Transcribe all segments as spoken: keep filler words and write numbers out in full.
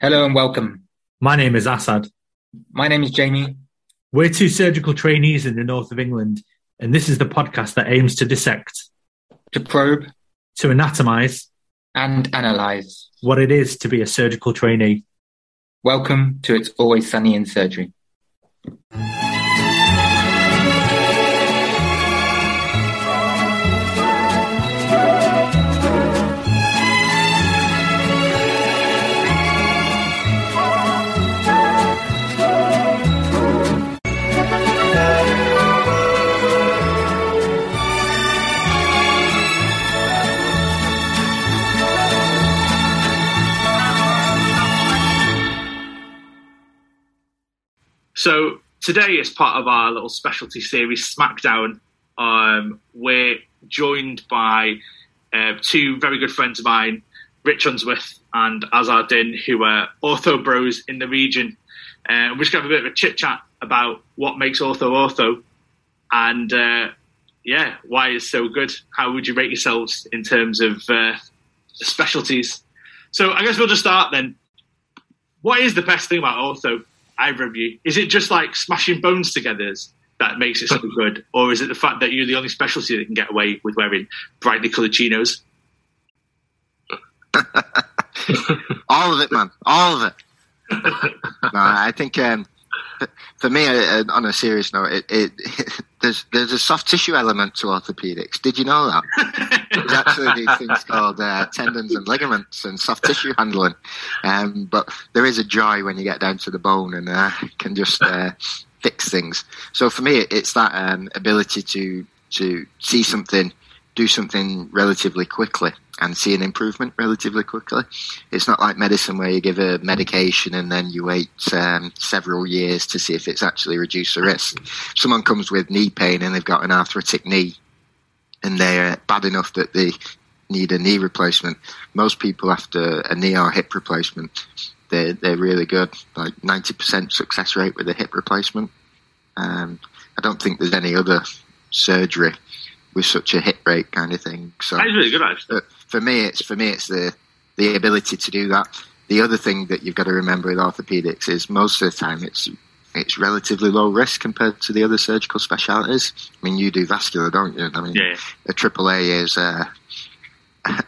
Hello and welcome. My name is Asad. My name is Jamie. We're two surgical trainees in the north of England, and this is the podcast that aims to dissect, to probe, to anatomise, and analyse what it is to be a surgical trainee. Welcome to It's Always Sunny in Surgery. So today, as part of our little specialty series, Smackdown, um, we're joined by uh, two very good friends of mine, Rich Unsworth and Azar Din, who are ortho bros in the region. Uh, we're just going to have a bit of a chit-chat about what makes ortho ortho and, uh, yeah, why it's so good. How would you rate yourselves in terms of uh, specialties? So I guess we'll just start then. What is the best thing about ortho? Either of you, is it just like smashing bones together that makes it so good, or is it the fact that you're the only specialty that can get away with wearing brightly coloured chinos? All of it, man, all of it. No, I think um, for me, uh, on a serious note, it, it, it, there's there's a soft tissue element to orthopaedics. Did you know that? There's actually these things called uh, tendons and ligaments and soft tissue handling. Um, but there is a joy when you get down to the bone and uh, can just uh, fix things. So for me, it's that um, ability to to see something, do something relatively quickly and see an improvement relatively quickly. It's not like medicine where you give a medication and then you wait um, several years to see if it's actually reduced the risk. Someone comes with knee pain and they've got an arthritic knee, and they're bad enough that they need a knee replacement. Most people after a knee or hip replacement, they're, they're really good, like ninety percent success rate with a hip replacement. Um, I don't think there's any other surgery with such a hit rate kind of thing. So that's really good, actually. For me, it's, for me, it's the, the ability to do that. The other thing that you've got to remember with orthopaedics is most of the time it's it's relatively low risk compared to the other surgical specialities. I mean, you do vascular, don't you? I mean, yeah. A triple A is uh,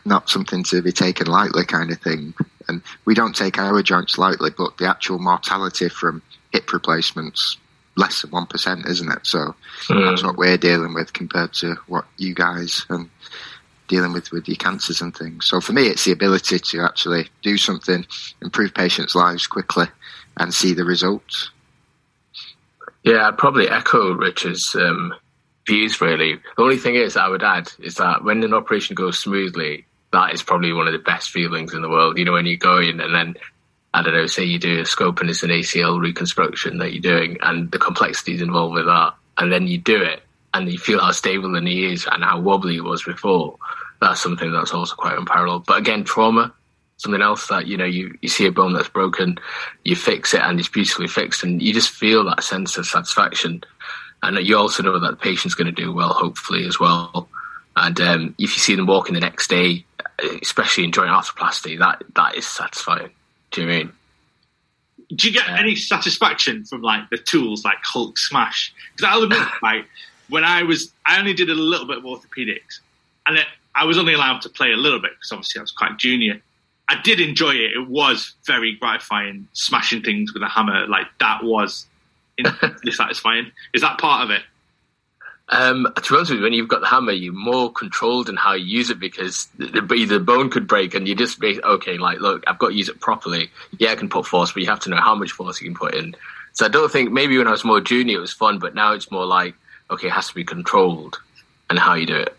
not something to be taken lightly kind of thing. And we don't take our joints lightly, but the actual mortality from hip replacements less than one percent, isn't it? So mm. that's what we're dealing with compared to what you guys are dealing with with your cancers and things. So for me, it's the ability to actually do something, improve patients' lives quickly and see the results. Yeah, I'd probably echo Rich's um, views, really. The only thing is I would add is that when an operation goes smoothly, that is probably one of the best feelings in the world. You know, when you go in and then, I don't know, say you do a scope and it's an A C L reconstruction that you're doing and the complexities involved with that, and then you do it and you feel how stable the knee is and how wobbly it was before. That's something that's also quite unparalleled. But again, trauma. Something else that, you know, you, you see a bone that's broken, you fix it and it's beautifully fixed and you just feel that sense of satisfaction. And you also know that the patient's going to do well, hopefully, as well. And um, if you see them walking the next day, especially in joint arthroplasty, that, that is satisfying. Do you mean? Do you get uh, any satisfaction from, like, the tools like Hulk Smash? Because I'll admit, like, when I was, I only did a little bit of orthopedics and it, I was only allowed to play a little bit because obviously I was quite junior. I did enjoy it. It was very gratifying, smashing things with a hammer. Like, that was intensely satisfying. Is that part of it? Um, to be honest with you, when you've got the hammer, you're more controlled in how you use it because the, the, the bone could break and you just be, okay, like, look, I've got to use it properly. Yeah, I can put force, but you have to know how much force you can put in. So I don't think, maybe when I was more junior, it was fun, but now it's more like, okay, it has to be controlled and how you do it.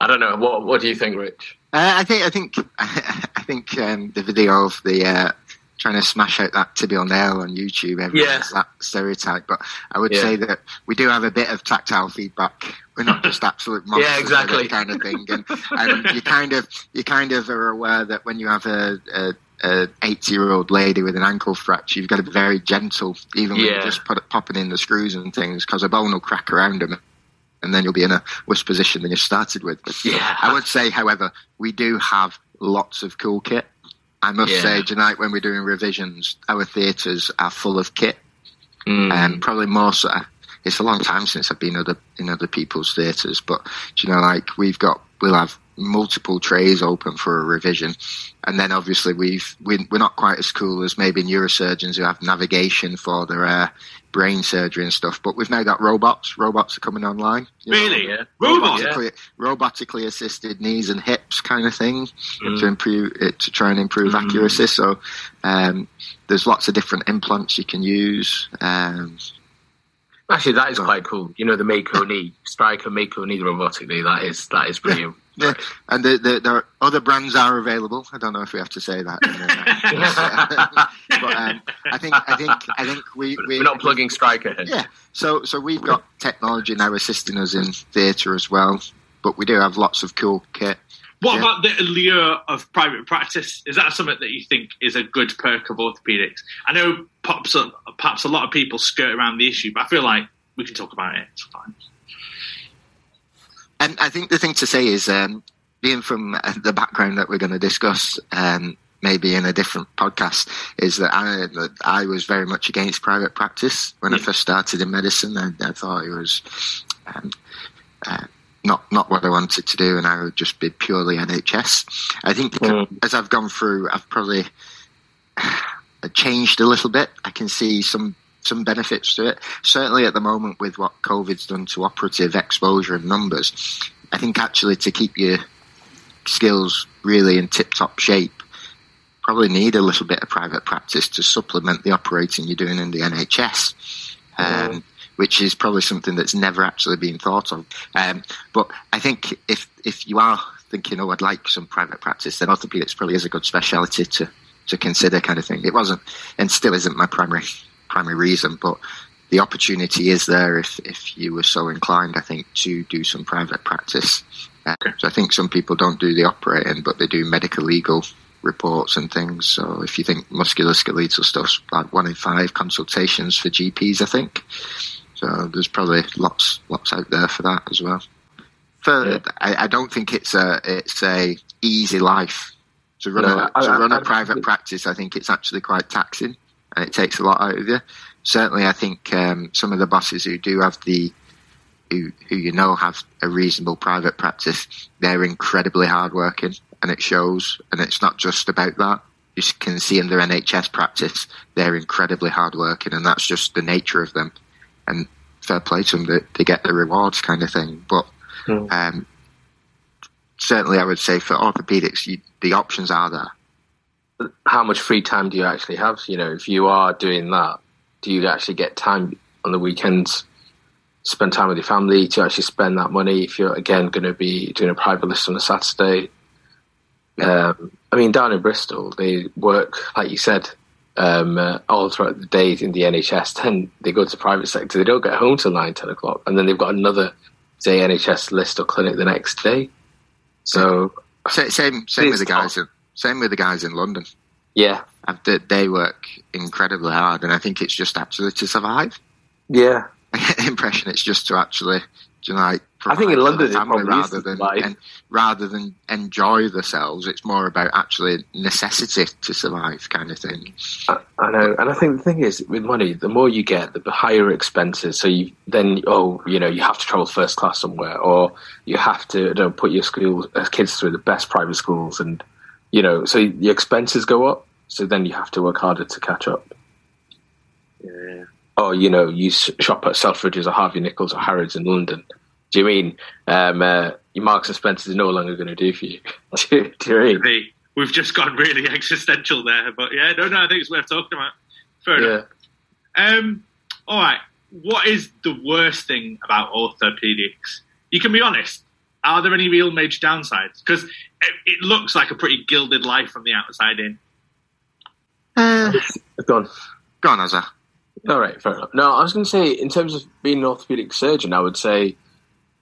I don't know. What, what do you think, Rich? Uh, I think I think I think um, the video of the uh, trying to smash out that tibial nail on YouTube, everyone yeah. has that stereotype. But I would yeah. say that we do have a bit of tactile feedback. We're not just absolute monsters, yeah, exactly. kind of thing. And, and you kind of you kind of are aware that when you have a, a, a eighty-year-old lady with an ankle fracture, you've got to be very gentle, even yeah. when you're just put, popping in the screws and things, because a bone will crack around them. And then you'll be in a worse position than you started with. But yeah. I would say, however, we do have lots of cool kit. I must yeah. say, tonight when we're doing revisions, our theatres are full of kit. Mm. Um, probably more so. It's a long time since I've been other, in other people's theatres, but you know, like we've got, we'll have multiple trays open for a revision, and then obviously we've we, we're not quite as cool as maybe neurosurgeons who have navigation for their uh, brain surgery and stuff. But we've now got robots. Robots are coming online. You really? Know, yeah. Robots. Robotically, yeah. robotically assisted knees and hips kind of thing mm. to improve it, to try and improve mm. accuracy. So um, there's lots of different implants you can use. Um, Actually, that is so, quite cool. You know, the Mako knee, Stryker Mako knee robotically. That is that is brilliant. Yeah, and the, the, the other brands are available. I don't know if we have to say that. You know, but um, I think I think I think we we're, we're not plugging Stryker. Yeah. So so we've got technology now assisting us in theatre as well, but we do have lots of cool kit. What yeah. about the allure of private practice? Is that something that you think is a good perk of orthopaedics? I know pops up, perhaps a lot of people skirt around the issue, but I feel like we can talk about it. It's fine. And I think the thing to say is, um, being from the background that we're going to discuss, um, maybe in a different podcast, is that I, that I was very much against private practice when yeah. I first started in medicine. I, I thought it was um, uh, not not what I wanted to do, and I would just be purely N H S. I think yeah. as I've gone through, I've probably changed a little bit. I can see some. some benefits to it. Certainly at the moment with what COVID's done to operative exposure and numbers, I think actually to keep your skills really in tip-top shape, probably need a little bit of private practice to supplement the operating you're doing in the N H S, um, yeah. which is probably something that's never actually been thought of. Um, but I think if if you are thinking, oh, I'd like some private practice, then orthopaedics probably is a good speciality to, to consider kind of thing. It wasn't and still isn't my primary primary reason, but the opportunity is there if, if you were so inclined, I think, to do some private practice. Uh, so I think some people don't do the operating, but they do medical legal reports and things. So if you think musculoskeletal stuff's like one in five consultations for G Ps, I think. So there's probably lots lots out there for that as well. For, yeah. I, I don't think it's a it's a easy life to run no, a, I, to I, run I, a I, private I, practice. I think it's actually quite taxing. And it takes a lot out of you. Certainly, I think um, some of the bosses who do have the, who, who you know have a reasonable private practice, they're incredibly hardworking, and it shows. And it's not just about that. You can see in their N H S practice, they're incredibly hardworking, and that's just the nature of them. And fair play to them, they, they get the rewards kind of thing. But mm. um, certainly, I would say for orthopaedics, you, the options are there. How much free time do you actually have? You know, if you are doing that, do you actually get time on the weekends, spend time with your family, to actually spend that money if you're, again, going to be doing a private list on a Saturday? Yeah. Um, I mean, down in Bristol, they work, like you said, um, uh, all throughout the day in the N H S. Then they go to the private sector. They don't get home till nine, ten o'clock. And then they've got another, say, N H S list or clinic the next day. So... Same, same, same with the guys who... Same with the guys in London. Yeah. They work incredibly hard, and I think it's just actually to survive. Yeah. I get the impression it's just to actually, you know, like, I think in London it's probably rather than and, rather than enjoy themselves. It's more about actually necessity to survive kind of thing. I, I know, and I think the thing is with money, the more you get, the higher expenses. So you then oh, you know, you have to travel first class somewhere, or you have to you know, put your school uh, kids through the best private schools and. You know, so your expenses go up, so then you have to work harder to catch up. Yeah. Or, you know, you shop at Selfridges or Harvey Nichols or Harrods in London. Do you mean um, uh, your Marks and Spencers is no longer going to do for you? do, do you mean? We've just gone really existential there, but yeah, no, no, I think it's worth talking about. Fair enough. Yeah. Um, all right, what is the worst thing about orthopaedics? You can be honest. Are there any real major downsides? Because it, it looks like a pretty gilded life from the outside in. Uh, go on. Go on, Azar. All right, fair enough. No, I was going to say, in terms of being an orthopaedic surgeon, I would say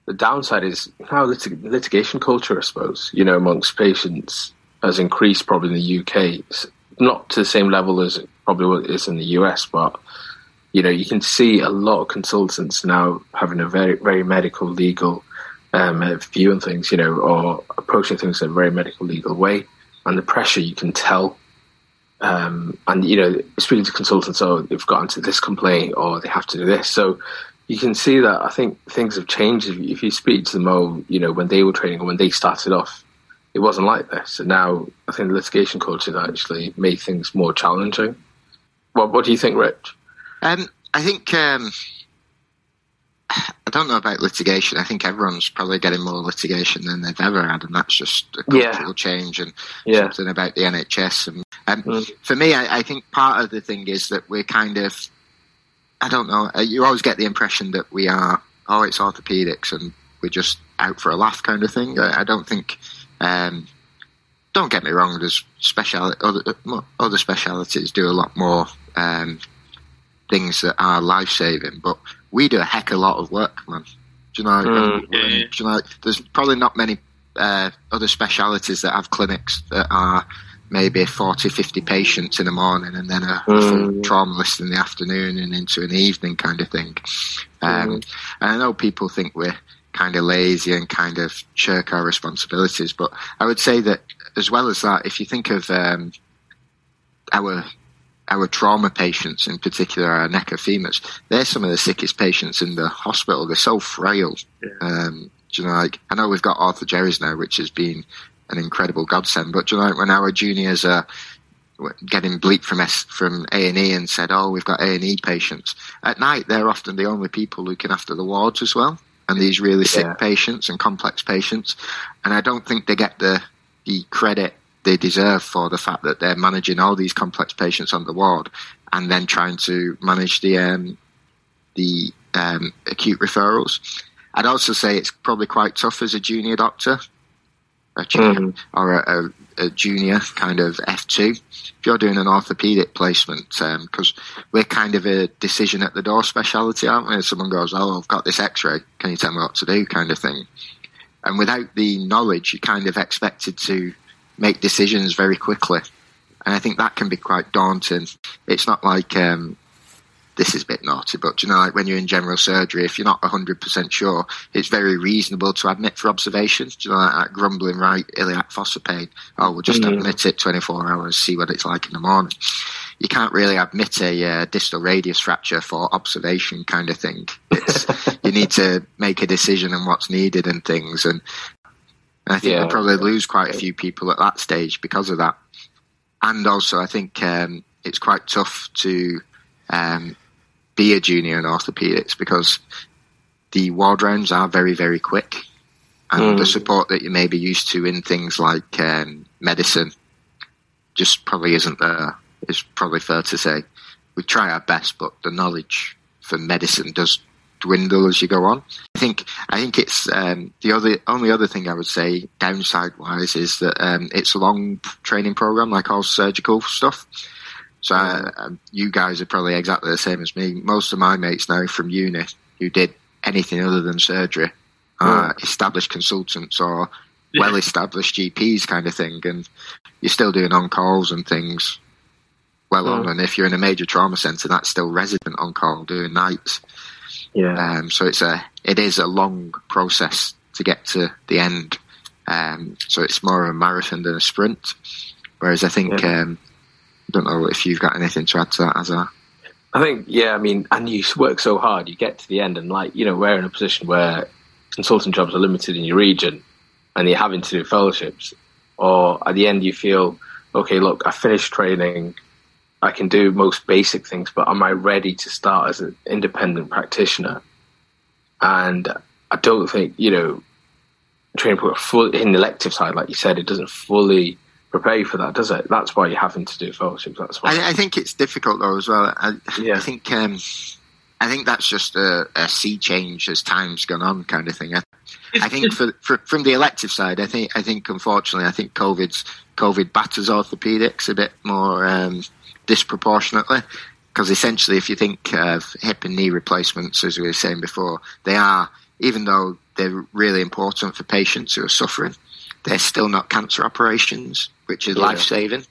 the downside is how litig- litigation culture, I suppose, you know, amongst patients has increased probably in the U K. It's not to the same level as it probably is in the U S, but, you know, you can see a lot of consultants now having a very, very medical, legal... Um, viewing things, you know, or approaching things in a very medical, legal way, and the pressure you can tell Um, and, you know, speaking to consultants, oh, they've got into this complaint or they have to do this. So you can see that I think things have changed. If, if you speak to them, oh, you know, when they were training or when they started off, it wasn't like this. And now I think the litigation culture has actually made things more challenging. Well, what do you think, Rich? Um, I think... Um... I don't know about litigation. I think everyone's probably getting more litigation than they've ever had, and that's just a cultural yeah. change and yeah. something about the N H S. And um, mm. for me, I, I think part of the thing is that we're kind of, I don't know, you always get the impression that we are, oh, it's orthopaedics and we're just out for a laugh kind of thing. I, I don't think, um, don't get me wrong, there's speciali- other, other specialities do a lot more um, things that are life-saving, but we do a heck of a lot of work, man. Do you know? Mm, yeah, yeah. Do you know? There's probably not many uh, other specialities that have clinics that are maybe forty, fifty patients in the morning and then a mm. trauma list in the afternoon and into an evening kind of thing. Um, mm. And I know people think we're kind of lazy and kind of shirk our responsibilities, but I would say that as well as that, if you think of um, our... our trauma patients, in particular our neck of femurs, they're some of the sickest patients in the hospital. They're so frail. Yeah. Um, do you know, like, I know we've got Arthur Jerry's now, which has been an incredible godsend, but do you know, when our juniors are getting bleeped from S, from A and E and said, oh, we've got A and E patients, at night they're often the only people looking after the wards as well, and these really sick yeah. patients and complex patients. And I don't think they get the, the credit they deserve for the fact that they're managing all these complex patients on the ward and then trying to manage the um, the um, acute referrals. I'd also say it's probably quite tough as a junior doctor a junior, mm. or a, a, a junior kind of F two. If you're doing an orthopaedic placement, because um, we're kind of a decision at the door speciality, aren't we? Someone goes, oh, I've got this x-ray, can you tell me what to do kind of thing. And without the knowledge, you're kind of expected to make decisions very quickly, and I think that can be quite daunting. It's not like um, this is a bit naughty, but you know, like when you're in general surgery, if you're not one hundred percent sure, it's very reasonable to admit for observation. Do you know, like that grumbling right iliac fossa pain, oh, we'll just mm-hmm. admit it twenty-four hours, see what it's like in the morning. You can't really admit a uh, distal radius fracture for observation kind of thing. It's, you need to make a decision on what's needed and things, and And I think yeah, we probably yeah. lose quite a few people at that stage because of that. And also, I think um, it's quite tough to um, be a junior in orthopaedics because the ward rounds are very, very quick. And mm. the support that you may be used to in things like um, medicine just probably isn't there. It's probably fair to say. We try our best, but the knowledge for medicine does dwindle as you go on. I think I think it's um, the other only other thing I would say downside wise is that um, it's a long training program, like all surgical stuff. So uh, you guys are probably exactly the same as me. Most of my mates now from uni who did anything other than surgery are mm. established consultants or yeah. well established G Ps kind of thing, and you're still doing on calls and things. Well mm. on, and if you're in a major trauma centre, that's still resident on call doing nights. Yeah. Um, so it's a it is a long process to get to the end. Um, so it's more of a marathon than a sprint. Whereas I think yeah. um, I don't know if you've got anything to add to that, Azar. I think yeah. I mean, and you work so hard, you get to the end, and like you know, we're in a position where consultant jobs are limited in your region, and you're having to do fellowships. Or at the end, you feel okay. Look, I finished training. I can do most basic things, but am I ready to start as an independent practitioner? And I don't think, you know, training program full in the elective side, like you said, it doesn't fully prepare you for that, does it? That's why you're having to do fellowships. That's why I, I think it's difficult though as well. I, yeah. I think um, I think that's just a, a sea change as time's gone on, kind of thing. I, I think for, for, from the elective side, I think I think unfortunately, I think COVID's COVID batters orthopedics a bit more. Um, disproportionately, because essentially if you think of hip and knee replacements, as we were saying before, they are, even though they're really important for patients who are suffering, they're still not cancer operations, which is yeah. life-saving.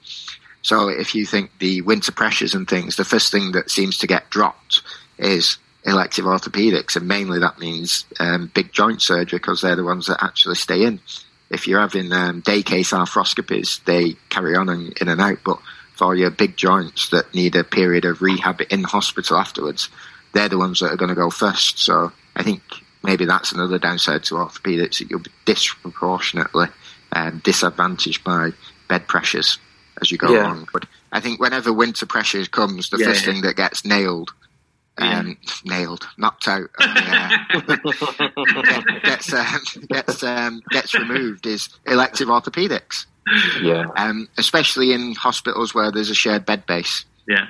So if you think the winter pressures and things, the first thing that seems to get dropped is elective orthopedics, and mainly that means um, big joint surgery, because they're the ones that actually stay in. If you're having um, day case arthroscopies, they carry on in, in and out, but for your big joints that need a period of rehab in the hospital afterwards, they're the ones that are going to go first. So I think maybe that's another downside to orthopedics, that you'll be disproportionately um, disadvantaged by bed pressures as you go yeah. on. But I think whenever winter pressure comes, the yeah. first thing that gets nailed, um, yeah. nailed, knocked out, uh, gets um, gets um, gets removed is elective orthopaedics. Yeah, um, especially in hospitals where there's a shared bed base. Yeah.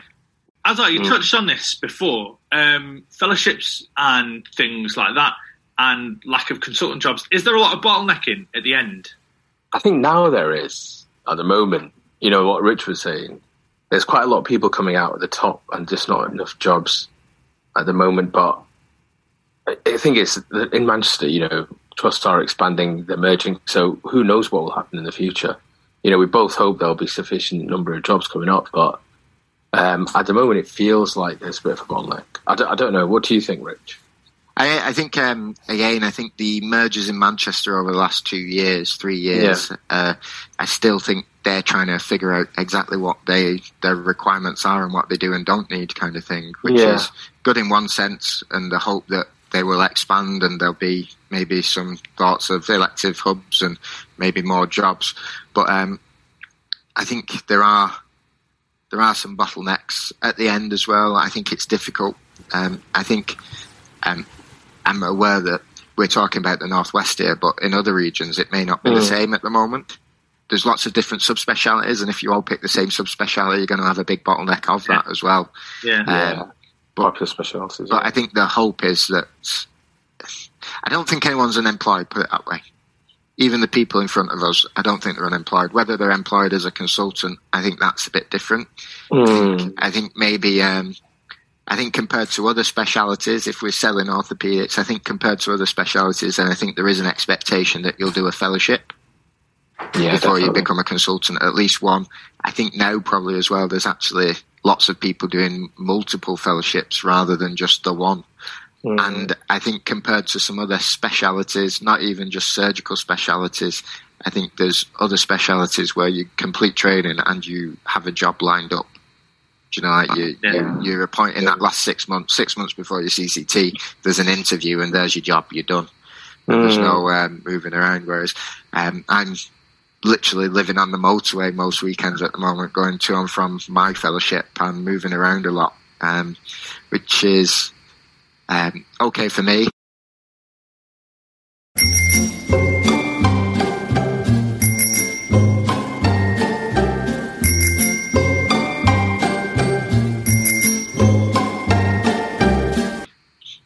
Azar, you touched on this before, um, fellowships and things like that, and lack of consultant jobs. Is there a lot of bottlenecking at the end? I think now there is, at the moment. You know, what Rich was saying, there's quite a lot of people coming out at the top and just not enough jobs at the moment. But I think it's in Manchester, you know, trusts are expanding, they're merging. So who knows what will happen in the future? You know, we both hope there'll be sufficient number of jobs coming up, but... Um, at the moment, it feels like there's a bit of a bottleneck. I don't, I don't know. What do you think, Rich? I, I think, um, again, I think the mergers in Manchester over the last two years, three years, yeah. uh, I still think they're trying to figure out exactly what they their requirements are and what they do and don't need, kind of thing, which yeah. is good in one sense, and the hope that they will expand and there'll be maybe some thoughts of elective hubs and maybe more jobs. But um, I think there are... There are some bottlenecks at the end as well. I think it's difficult. Um, I think um, I'm aware that we're talking about the Northwest here, but in other regions it may not be mm. the same at the moment. There's lots of different subspecialities, and if you all pick the same subspeciality, you're going to have a big bottleneck of that yeah. as well. Yeah, um, yeah. But, specialties, but yeah. I think the hope is that I don't think anyone's unemployed, put it that way. Even the people in front of us, I don't think they're unemployed. Whether they're employed as a consultant, I think that's a bit different. Mm. I, think, I think maybe, um, I think compared to other specialities, if we're selling orthopedics, I think compared to other specialities, then I think there is an expectation that you'll do a fellowship yeah, before definitely. you become a consultant, at least one. I think now probably as well, there's actually lots of people doing multiple fellowships rather than just the one. Mm. And I think compared to some other specialities, not even just surgical specialities, I think there's other specialities where you complete training and you have a job lined up. Do you know, like you, yeah. you, you're appointing yeah. that last six months, six months before your C C T, there's an interview and there's your job, you're done. Mm. There's no um, moving around, whereas um, I'm literally living on the motorway most weekends at the moment, going to and from my fellowship and moving around a lot, um, which is... Um, okay for me.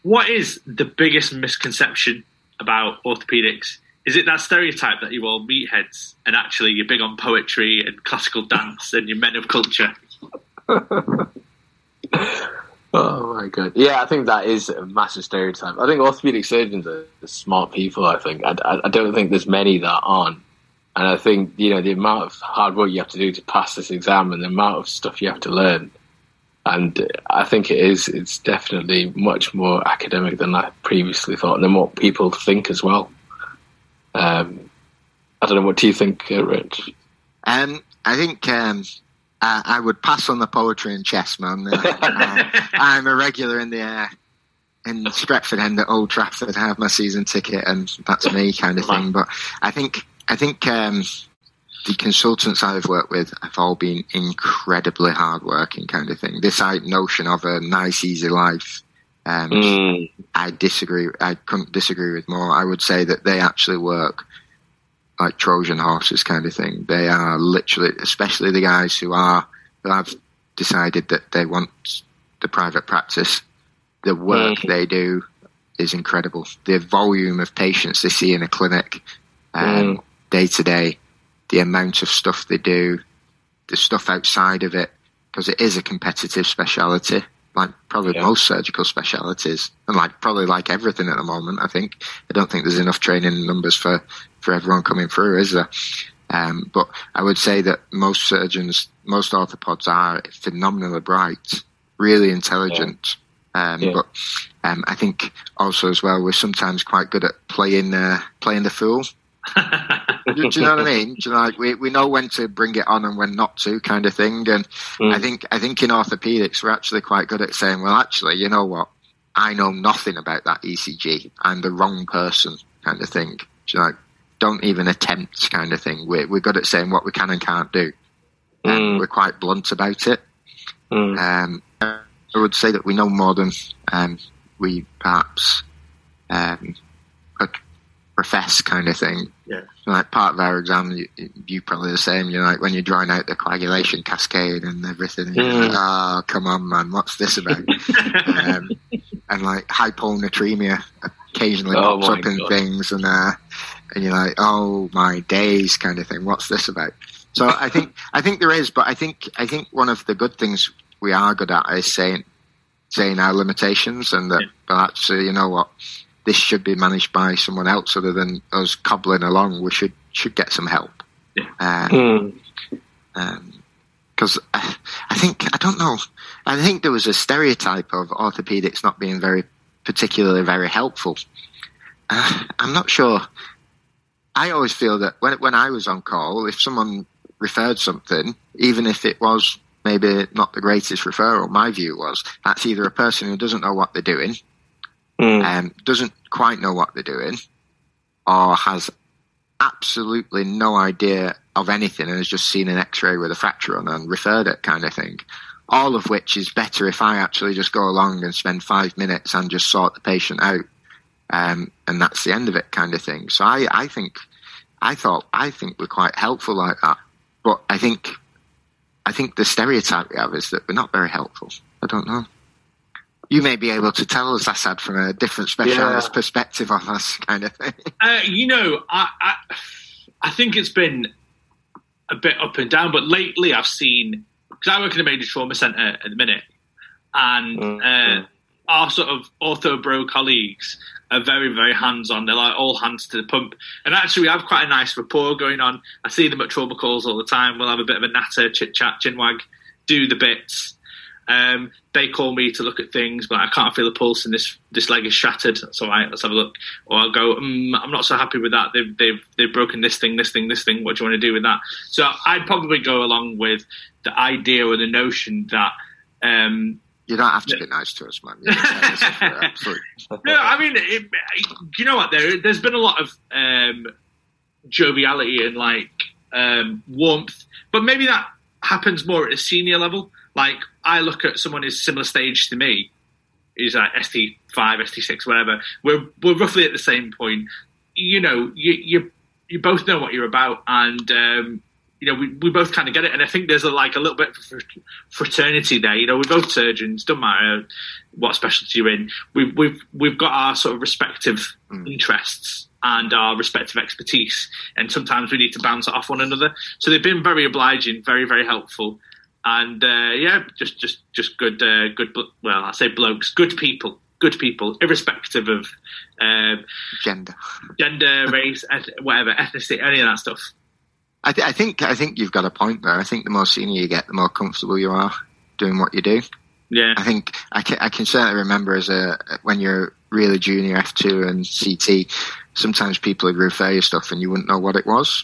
What is the biggest misconception about orthopedics? Is it that stereotype that you all meatheads and actually you're big on poetry and classical dance and you're men of culture? Oh my god! Yeah, I think that is a massive stereotype. I think orthopedic surgeons are smart people. I think I, I, I don't think there's many that aren't, and I think you know the amount of hard work you have to do to pass this exam and the amount of stuff you have to learn, and I think it is it's definitely much more academic than I previously thought, and than what people think as well. Um, I don't know. What do you think, Rich? Um, I think. Um... Uh, I would pass on the poetry and chess, man. Uh, I, I'm a regular in the uh, in Stretford End at Old Trafford. I have my season ticket, and that's me, kind of thing. But I think I think um, the consultants I've worked with have all been incredibly hardworking, kind of thing. This uh, notion of a nice, easy life, um, mm. I disagree. I couldn't disagree with more. I would say that they actually work like Trojan horses, kind of thing. They are literally, especially the guys who are who have decided that they want the private practice, the work mm. they do is incredible. The volume of patients they see in a clinic um, mm. day to day, the amount of stuff they do, the stuff outside of it, because it is a competitive speciality, like probably yeah. most surgical specialities, and like probably like everything at the moment. I think I don't think there's enough training numbers for for everyone coming through, is there? Um, but I would say that most surgeons, most orthopods are phenomenally bright, really intelligent. Yeah. Um, yeah. But um, I think also as well, we're sometimes quite good at playing uh, playing the fool. do, do you know what I mean? Do you know, like we we know when to bring it on and when not to, kind of thing. And mm. I think I think in orthopedics we're actually quite good at saying, well, actually, you know what? I know nothing about that E C G. I'm the wrong person, kind of thing. Do you know, like, don't even attempt, kind of thing. We're we're good at saying what we can and can't do. Mm. And we're quite blunt about it. Mm. Um, I would say that we know more than um, we perhaps um, profess, kind of thing. Yeah. Like part of our exam, you, you probably the same. You know, like when you're drawing out the coagulation cascade and everything. And mm. like, oh, come on, man, what's this about? um, and like hyponatremia occasionally oh pops up in God. things, and uh, and you're like, oh my days, kind of thing. What's this about? So I think I think there is, but I think I think one of the good things we are good at is saying saying our limitations, and that perhaps yeah. uh, you know what, this should be managed by someone else other than us cobbling along. We should should get some help. Yeah. Um, mm. um, Because I, I think, I don't know, I think there was a stereotype of orthopedics not being very, particularly very helpful. Uh, I'm not sure. I always feel that when when I was on call, if someone referred something, even if it was maybe not the greatest referral, my view was that's either a person who doesn't know what they're doing, mm. um, doesn't quite know what they're doing, or has absolutely no idea of anything and has just seen an x-ray with a fracture on and referred it, kind of thing. All of which is better if I actually just go along and spend five minutes and just sort the patient out, um, and that's the end of it, kind of thing. So I, I think I thought I think we're quite helpful like that. But I think I think the stereotype we have is that we're not very helpful. I don't know. You may be able to tell us, Asad, from a different specialist yeah. perspective on us, kind of thing. Uh, you know, I, I I think it's been a bit up and down, but lately I've seen, because I work in a major trauma centre at the minute, and mm-hmm. uh, our sort of ortho bro colleagues are very, very hands-on. They're like all hands to the pump. And actually we have quite a nice rapport going on. I see them at trauma calls all the time. We'll have a bit of a natter, chit-chat, chin-wag, do the bits. Um, they call me to look at things, but I can't feel a pulse and this this leg is shattered. That's all right, let's have a look. Or I'll go, mm, I'm not so happy with that. They've, they've, they've broken this thing, this thing, this thing. What do you want to do with that? So I'd probably go along with the idea or the notion that... Um, you don't have to that, be nice to us, man. No, I mean, it, you know what? There, there's been a lot of um, joviality and like um, warmth, but maybe that happens more at a senior level. Like, I look at someone who's similar stage to me, who's like S T five, S T six, whatever. We're we're roughly at the same point. You know, you you, you both know what you're about, and um, you know we, we both kind of get it. And I think there's a, like a little bit of fraternity there. You know, we're both surgeons. Doesn't matter what specialty you're in. We've we've we've got our sort of respective mm. interests and our respective expertise, and sometimes we need to bounce it off one another. So they've been very obliging, very very helpful. And uh, yeah, just just just good, uh, good. Blo- well, I say blokes, good people, good people, irrespective of um, gender, gender, race, eth- whatever, ethnicity, any of that stuff. I, th- I think I think you've got a point there. I think the more senior you get, the more comfortable you are doing what you do. Yeah, I think I can, I can certainly remember as a when you're really junior F two and C T, sometimes people would refer you stuff and you wouldn't know what it was.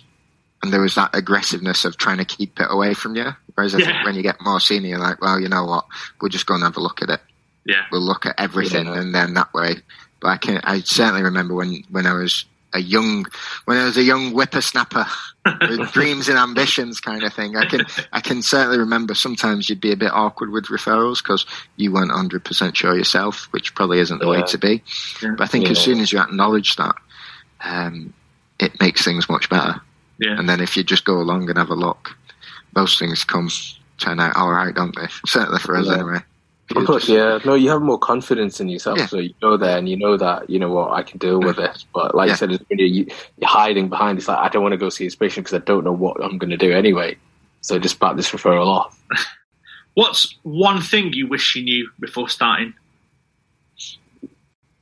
And there was that aggressiveness of trying to keep it away from you. Whereas I yeah. think when you get more senior, you're like, well, you know what? We'll just go and have a look at it. Yeah. We'll look at everything. Yeah. And then that way, but I can, I certainly remember when, when I was a young, when I was a young whippersnapper with dreams and ambitions kind of thing, I can, I can certainly remember sometimes you'd be a bit awkward with referrals because you weren't one hundred percent sure yourself, which probably isn't the yeah. way to be. Yeah. But I think yeah. as soon as you acknowledge that, um, it makes things much better. Yeah. And then if you just go along and have a look, most things come turn out all right, don't they? Certainly for us, yeah. anyway. Of course, just... yeah. No, you have more confidence in yourself, yeah. so you know that, and you know that, you know what, well, I can deal with it. But like yeah. you said, it's really, you, you're hiding behind. It's like, I don't want to go see this patient because I don't know what I'm going to do anyway. So just back this referral off. What's one thing you wish you knew before starting?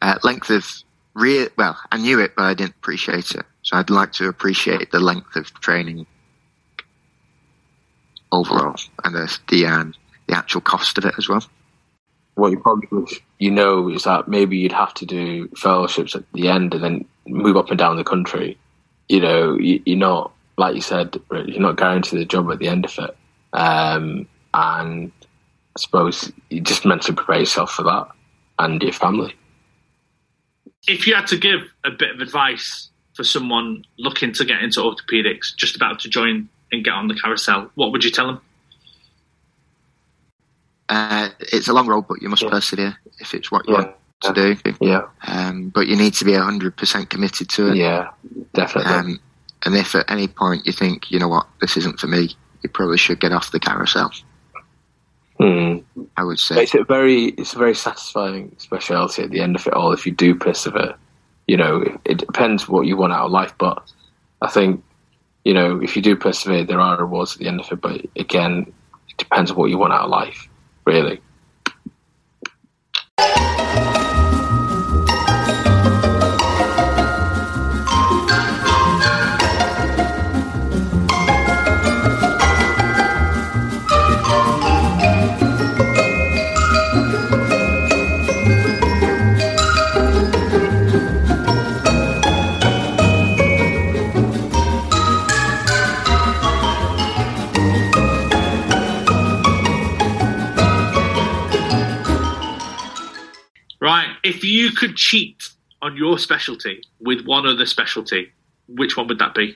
Uh, length of re- well, I knew it, but I didn't appreciate it. So I'd like to appreciate the length of training overall and the the, um, the actual cost of it as well. What you probably wish you know is that maybe you'd have to do fellowships at the end and then move up and down the country you know, you, you're not, like you said, you're not guaranteed a job at the end of it. Um, and I suppose you're just meant to prepare yourself for that and your family. If you had to give a bit of advice for someone looking to get into orthopaedics, just about to join and get on the carousel, what would you tell them? Uh, it's a long road, but you must yeah. persevere if it's what you yeah. want to do. Yeah. Um, but you need to be one hundred percent committed to it. Yeah, definitely. Um, and if at any point you think, you know what, this isn't for me, you probably should get off the carousel. Mm. I would say it's a very, it's a very satisfying speciality at the end of it all. If you do persevere, you know, it, it depends what you want out of life. But I think, you know, if you do persevere, there are rewards at the end of it. But again, it depends on what you want out of life, really. If you could cheat on your specialty with one other specialty, which one would that be?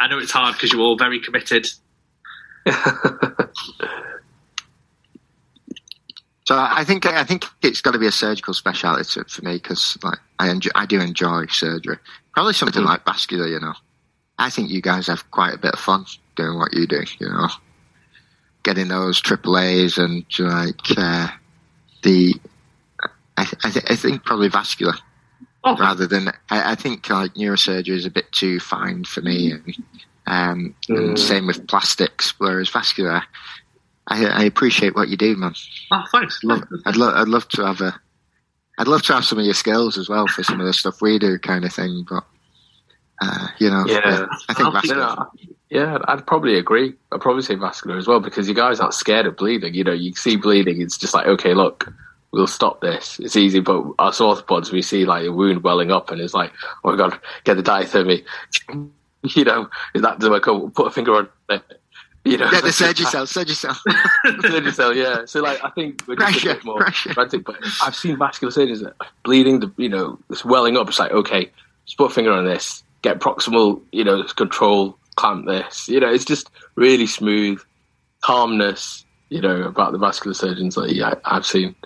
I know it's hard because you're all very committed. So I think I think it's got to be a surgical specialty for me, because like I enjoy, I do enjoy surgery. Probably something mm-hmm. like vascular, you know. I think you guys have quite a bit of fun doing what you do, you know, getting those triple A's and like uh, the. I, th- I, th- I think probably vascular oh. rather than I, I think like neurosurgery is a bit too fine for me, and, um, mm. and same with plastics, whereas vascular I, I appreciate what you do, man. Oh, thanks. Love, I'd, lo- I'd love to have a I'd love to have some of your skills as well for some of the stuff we do kind of thing, but uh, you know yeah. I, I think I'll vascular think yeah I'd probably agree. I'd probably say vascular as well, because you guys aren't scared of bleeding. You know, you see bleeding, it's just like, okay, look, we'll stop this. It's easy. But us orthopods, we see like a wound welling up, and it's like, oh my god, get the diathermy. You know, if that doesn't work, we'll put a finger on it. You know, get the surgery cell, surgery cell, surgery cell. Yeah. So like, I think we're just pressure, a bit more pressure. frantic. But I've seen vascular surgeons that are bleeding, the you know, it's welling up. It's like, okay, just put a finger on this. Get proximal, you know, control, clamp this. You know, it's just really smooth, calmness. You know, about the vascular surgeons that yeah, I've seen.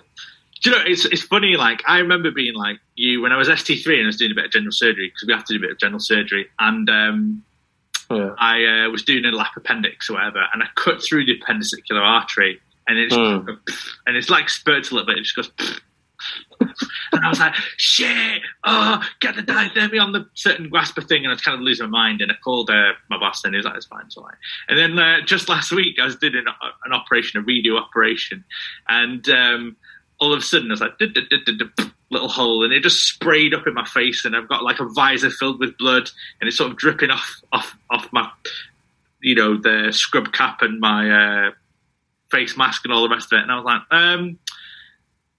Do you know, it's it's funny, like, I remember being like you when I was S T three and I was doing a bit of general surgery, because we have to do a bit of general surgery, and um, yeah. I uh, was doing a lap appendix or whatever, and I cut through the appendicular artery, and it's, mm. and it's like spurts a little bit, it just goes, and I was like, shit, oh, get the diathermy on the certain grasper thing, and I was kind of losing my mind, and I called uh, my boss, and he was like, it's fine, it's all right. And then uh, just last week, I was doing an, an operation, a redo operation, and... Um, all of a sudden, I was like, did, did, did, did, did, little hole, and it just sprayed up in my face, and I've got like a visor filled with blood, and it's sort of dripping off, off, off my, you know, the scrub cap and my uh, face mask and all the rest of it. And I was like, um,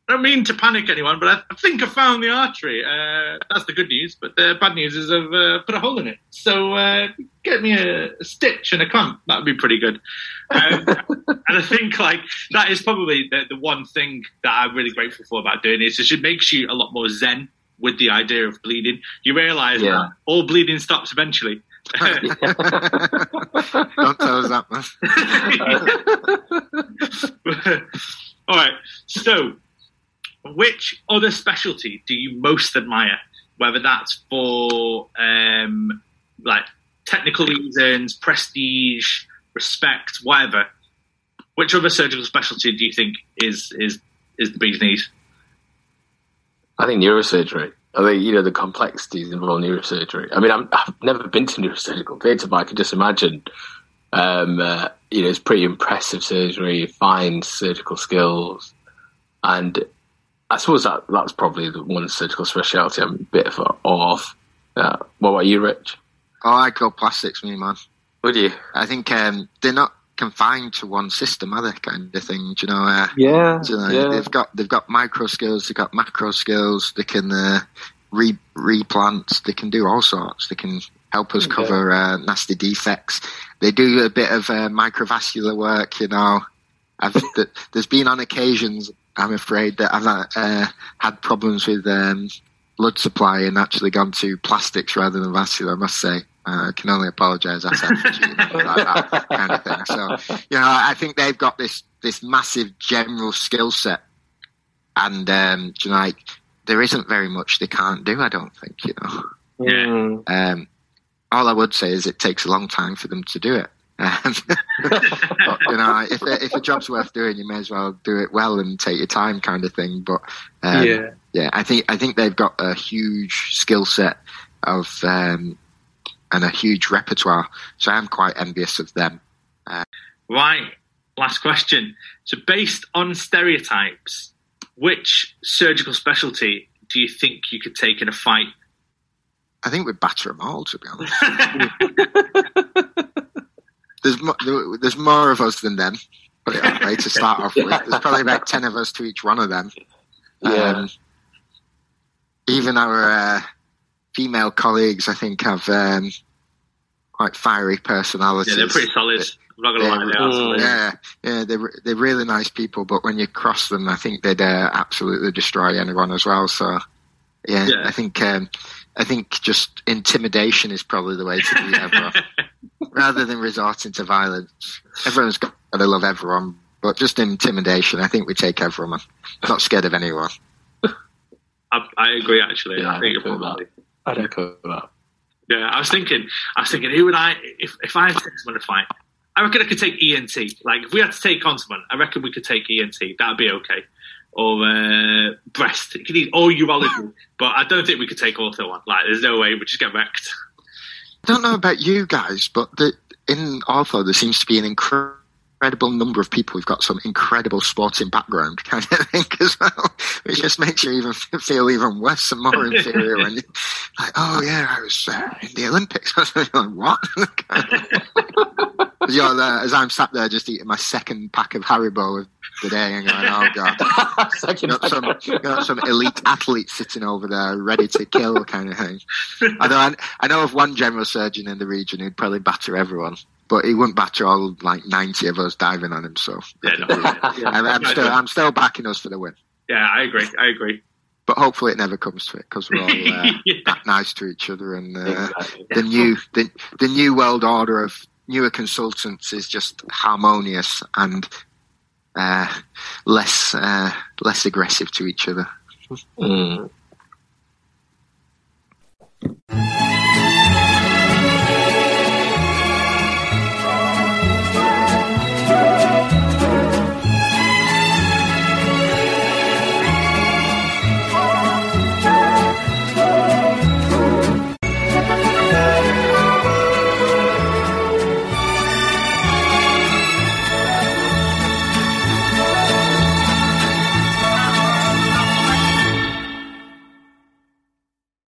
I don't mean to panic anyone, but I, I think I found the artery. Uh, that's the good news, but the bad news is I've uh, put a hole in it. So uh, get me a, a stitch and a clamp. That would be pretty good. Um, and I think like that is probably the, the one thing that I'm really grateful for about doing this. It makes you a lot more zen with the idea of bleeding. You realise yeah. that all bleeding stops eventually. Don't tell us that, man. All right, so which other specialty do you most admire? Whether that's for um, like technical reasons, prestige, respect, whatever. Which other surgical specialty do you think is is, is the bee's knees? I think neurosurgery. I think, you know, the complexities involved in neurosurgery. I mean, I'm, I've never been to neurosurgical theatre, but I can just imagine. Um, uh, you know, it's pretty impressive surgery, fine surgical skills, and I suppose that that's probably the one surgical speciality I'm a bit of a off. Uh, what about you, Rich? Oh, I'd go plastics, me man. Would you? I think um, they're not confined to one system, are they? Kind of thing, do you know? Uh, yeah, do you know, yeah. They've got they've got micro skills, they've got macro skills. They can uh, re replants. They can do all sorts. They can help us okay. cover uh, nasty defects. They do a bit of uh, microvascular work, you know. I've, th there's been on occasions, I'm afraid, that I've uh, had problems with um, blood supply and actually gone to plastics rather than vascular, I must say. Uh, I can only apologise, Asad, you know, like that kind of thing. So, you know, I think they've got this this massive general skill set, and um, you know, like, there isn't very much they can't do, I don't think, you know. Yeah. Um, all I would say is it takes a long time for them to do it. But, you know, if if a job's worth doing, you may as well do it well and take your time, kind of thing. But um, yeah, yeah, I think I think they've got a huge skill set of um, and a huge repertoire. So I'm quite envious of them. Uh, right. Last question. So, based on stereotypes, which surgical specialty do you think you could take in a fight? I think we'd batter them all, to be honest. There's more, there's more of us than them, put it that way, to start off with. There's probably about ten of us to each one of them. Yeah. Um, even our uh, female colleagues, I think, have um, quite fiery personalities. Yeah, they're pretty solid. I'm not going to lie, they are solid. Yeah, yeah, they're, they're really nice people, but when you cross them, I think they'd uh, absolutely destroy anyone as well. So, yeah, yeah. I think... Um, I think just intimidation is probably the way to do everyone, rather than resorting to violence. Everyone's got to love everyone, but just intimidation. I think we take everyone. I'm not scared of anyone. I, I agree, actually. Yeah, I think you're probably. I'd echo that. Yeah, I was thinking. I was thinking, who would I? If if I had to take someone to fight, I reckon I could take E N T. Like, if we had to take on someone, I reckon we could take E N T. That'd be okay. Or uh, breast, you can eat all urology, but I don't think we could take ortho one. Like, there's no way, we just get wrecked. I don't know about you guys, but the, in ortho there seems to be an incredible number of people who've got some incredible sporting background kind of thing as well, which just makes you even feel even worse and more inferior. When you're like, oh yeah, I was uh, in the Olympics. I was like, what? As, you're there, as I'm sat there just eating my second pack of Haribo today and going, oh god, you got some, you got some elite athlete sitting over there ready to kill, kind of thing. Although I, I know of one general surgeon in the region who'd probably batter everyone, but he wouldn't batter all like ninety of us diving on him. So yeah, no, yeah. yeah. I'm, I'm still I'm still backing us for the win. Yeah, I agree. I agree. But hopefully it never comes to it, because we're all uh, yeah. that nice to each other, and uh, exactly. the yeah. new the the new world order of newer consultants is just harmonious and uh, less uh, less aggressive to each other. Mm.